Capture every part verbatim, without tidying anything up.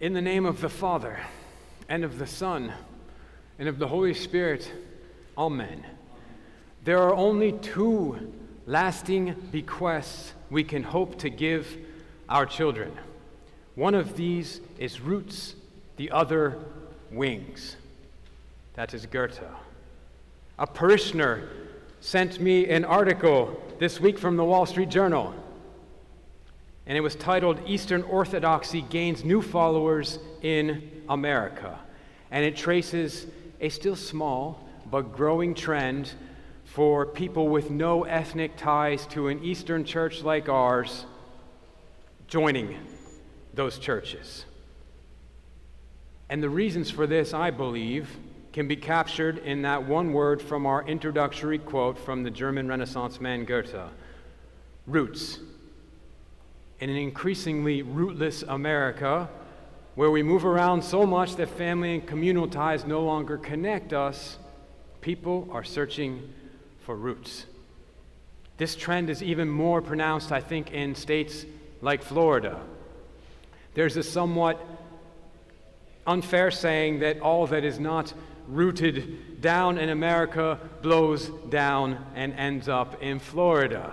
In the name of the Father, and of the Son, and of the Holy Spirit, Amen. There are only two lasting bequests we can hope to give our children. One of these is roots, the other wings. That is Goethe. A parishioner sent me an article this week from the Wall Street Journal, and it was titled, "Eastern Orthodoxy Gains New Followers in America," and it traces a still small but growing trend for people with no ethnic ties to an Eastern church like ours joining those churches. And the reasons for this, I believe, can be captured in that one word from our introductory quote from the German Renaissance man Goethe: roots. In an increasingly rootless America, where we move around so much that family and communal ties no longer connect us, people are searching for roots. This trend is even more pronounced, I think, in states like Florida. There's a somewhat unfair saying that all that is not rooted down in America blows down and ends up in Florida.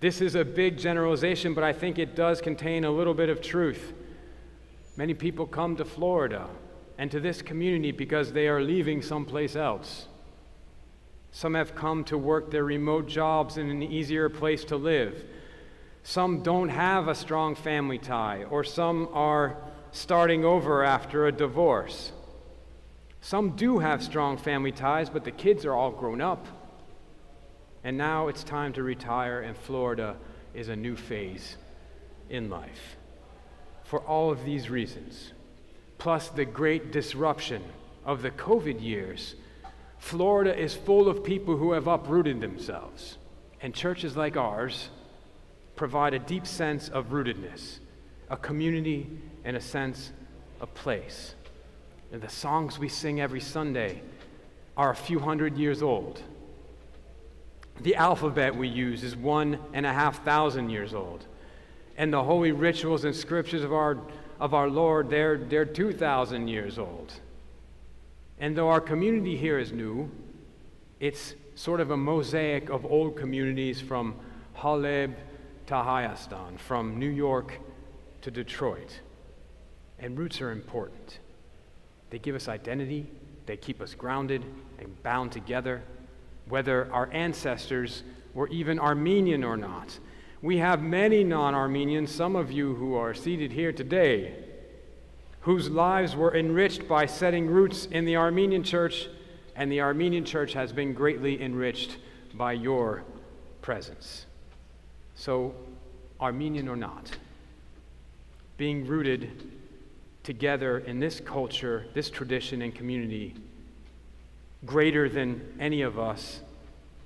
This is a big generalization, but I think it does contain a little bit of truth. Many people come to Florida and to this community because they are leaving someplace else. Some have come to work their remote jobs in an easier place to live. Some don't have a strong family tie, or some are starting over after a divorce. Some do have strong family ties, but the kids are all grown up. And now it's time to retire, and Florida is a new phase in life. For all of these reasons, plus the great disruption of the COVID years, Florida is full of people who have uprooted themselves. And churches like ours provide a deep sense of rootedness, a community, and a sense of place. And the songs we sing every Sunday are a few hundred years old. The alphabet we use is one and a half thousand years old. And the holy rituals and scriptures of our, of our Lord, they're, they're two thousand years old. And though our community here is new, it's sort of a mosaic of old communities from Haleb to Hayastan, from New York to Detroit. And roots are important. They give us identity, they keep us grounded and bound together, whether our ancestors were even Armenian or not. We have many non-Armenians, some of you who are seated here today, whose lives were enriched by setting roots in the Armenian church, and the Armenian church has been greatly enriched by your presence. So, Armenian or not, being rooted together in this culture, this tradition and community, greater than any of us,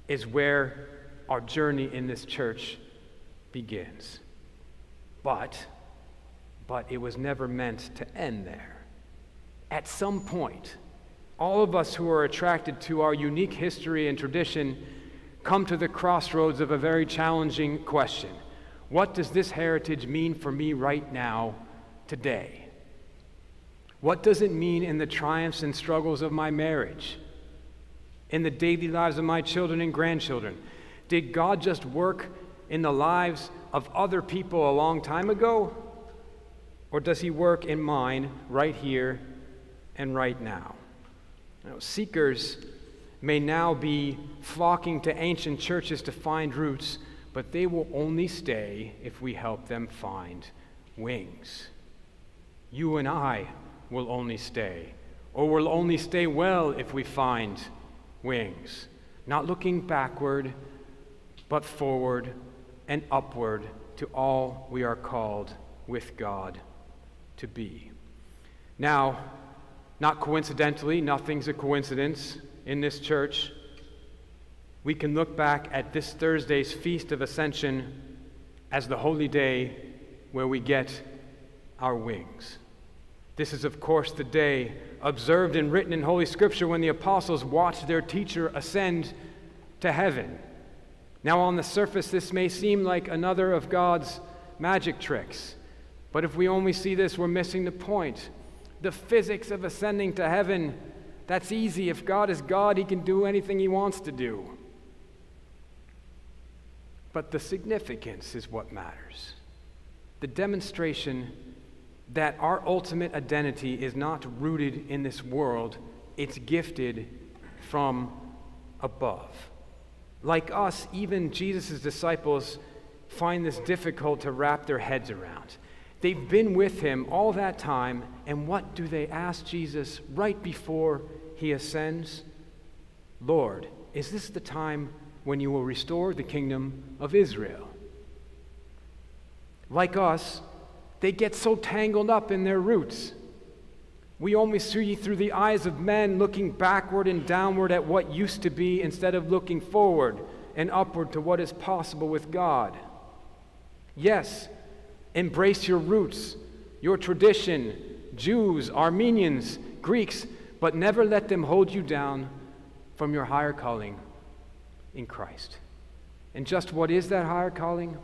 is where our journey in this church begins. But, but it was never meant to end there. At some point, all of us who are attracted to our unique history and tradition come to the crossroads of a very challenging question. What does this heritage mean for me right now, today? What does it mean in the triumphs and struggles of my marriage? In the daily lives of my children and grandchildren? Did God just work in the lives of other people a long time ago? Or does he work in mine right here and right now? You know, seekers may now be flocking to ancient churches to find roots, but they will only stay if we help them find wings. You and I will only stay, or will only stay well if we find wings, not looking backward, but forward and upward to all we are called with God to be. Now, not coincidentally, nothing's a coincidence in this church. We can look back at this Thursday's Feast of Ascension as the holy day where we get our wings. This is, of course, the day observed and written in Holy Scripture when the apostles watched their teacher ascend to heaven. Now, on the surface, this may seem like another of God's magic tricks, But if we only see this, we're missing the point. The physics of ascending to heaven, that's easy. If God is God, he can do anything he wants to do. But the significance is what matters. The demonstration that our ultimate identity is not rooted in this world, it's gifted from above. Like us, even Jesus' disciples find this difficult to wrap their heads around. They've been with him all that time, and what do they ask Jesus right before he ascends? Lord, is this the time when you will restore the kingdom of Israel? Like us, they get so tangled up in their roots. We only see through the eyes of men, looking backward and downward at what used to be instead of looking forward and upward to what is possible with God. Yes, embrace your roots, your tradition, Jews, Armenians, Greeks, but never let them hold you down from your higher calling in Christ. And just what is that higher calling?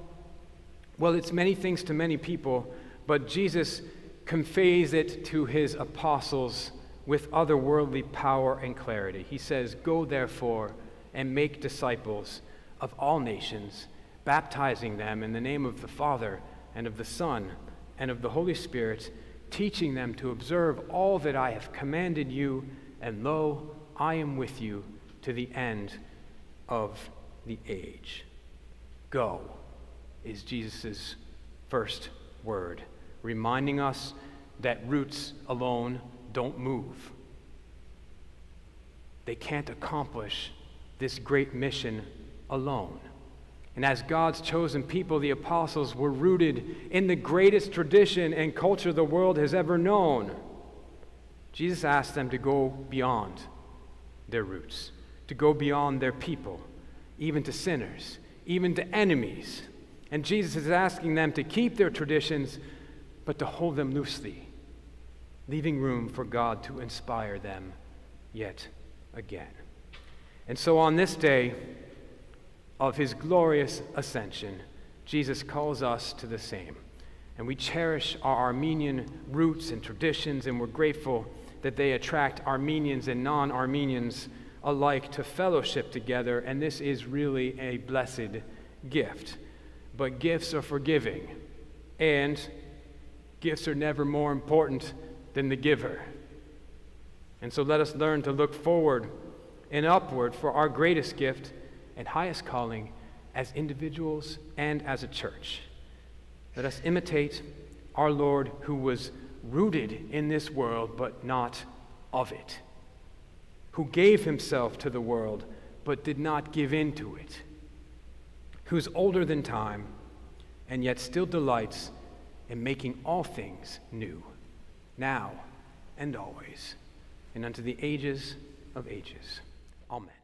Well, it's many things to many people, but Jesus conveys it to his apostles with otherworldly power and clarity. He says, "Go therefore and make disciples of all nations, baptizing them in the name of the Father and of the Son and of the Holy Spirit, teaching them to observe all that I have commanded you, and lo, I am with you to the end of the age." Go is Jesus' first word, reminding us that roots alone don't move. They can't accomplish this great mission alone. And as God's chosen people, the apostles were rooted in the greatest tradition and culture the world has ever known. Jesus asked them to go beyond their roots, to go beyond their people, even to sinners, even to enemies. And Jesus is asking them to keep their traditions, but to hold them loosely, leaving room for God to inspire them yet again. And so on this day of his glorious ascension, Jesus calls us to the same. And we cherish our Armenian roots and traditions, and we're grateful that they attract Armenians and non-Armenians alike to fellowship together, and this is really a blessed gift. But gifts are forgiving, and gifts are never more important than the giver. And so let us learn to look forward and upward for our greatest gift and highest calling as individuals and as a church. Let us imitate our Lord, who was rooted in this world but not of it, who gave himself to the world but did not give in to it, who's older than time and yet still delights in making all things new, now and always, and unto the ages of ages. Amen.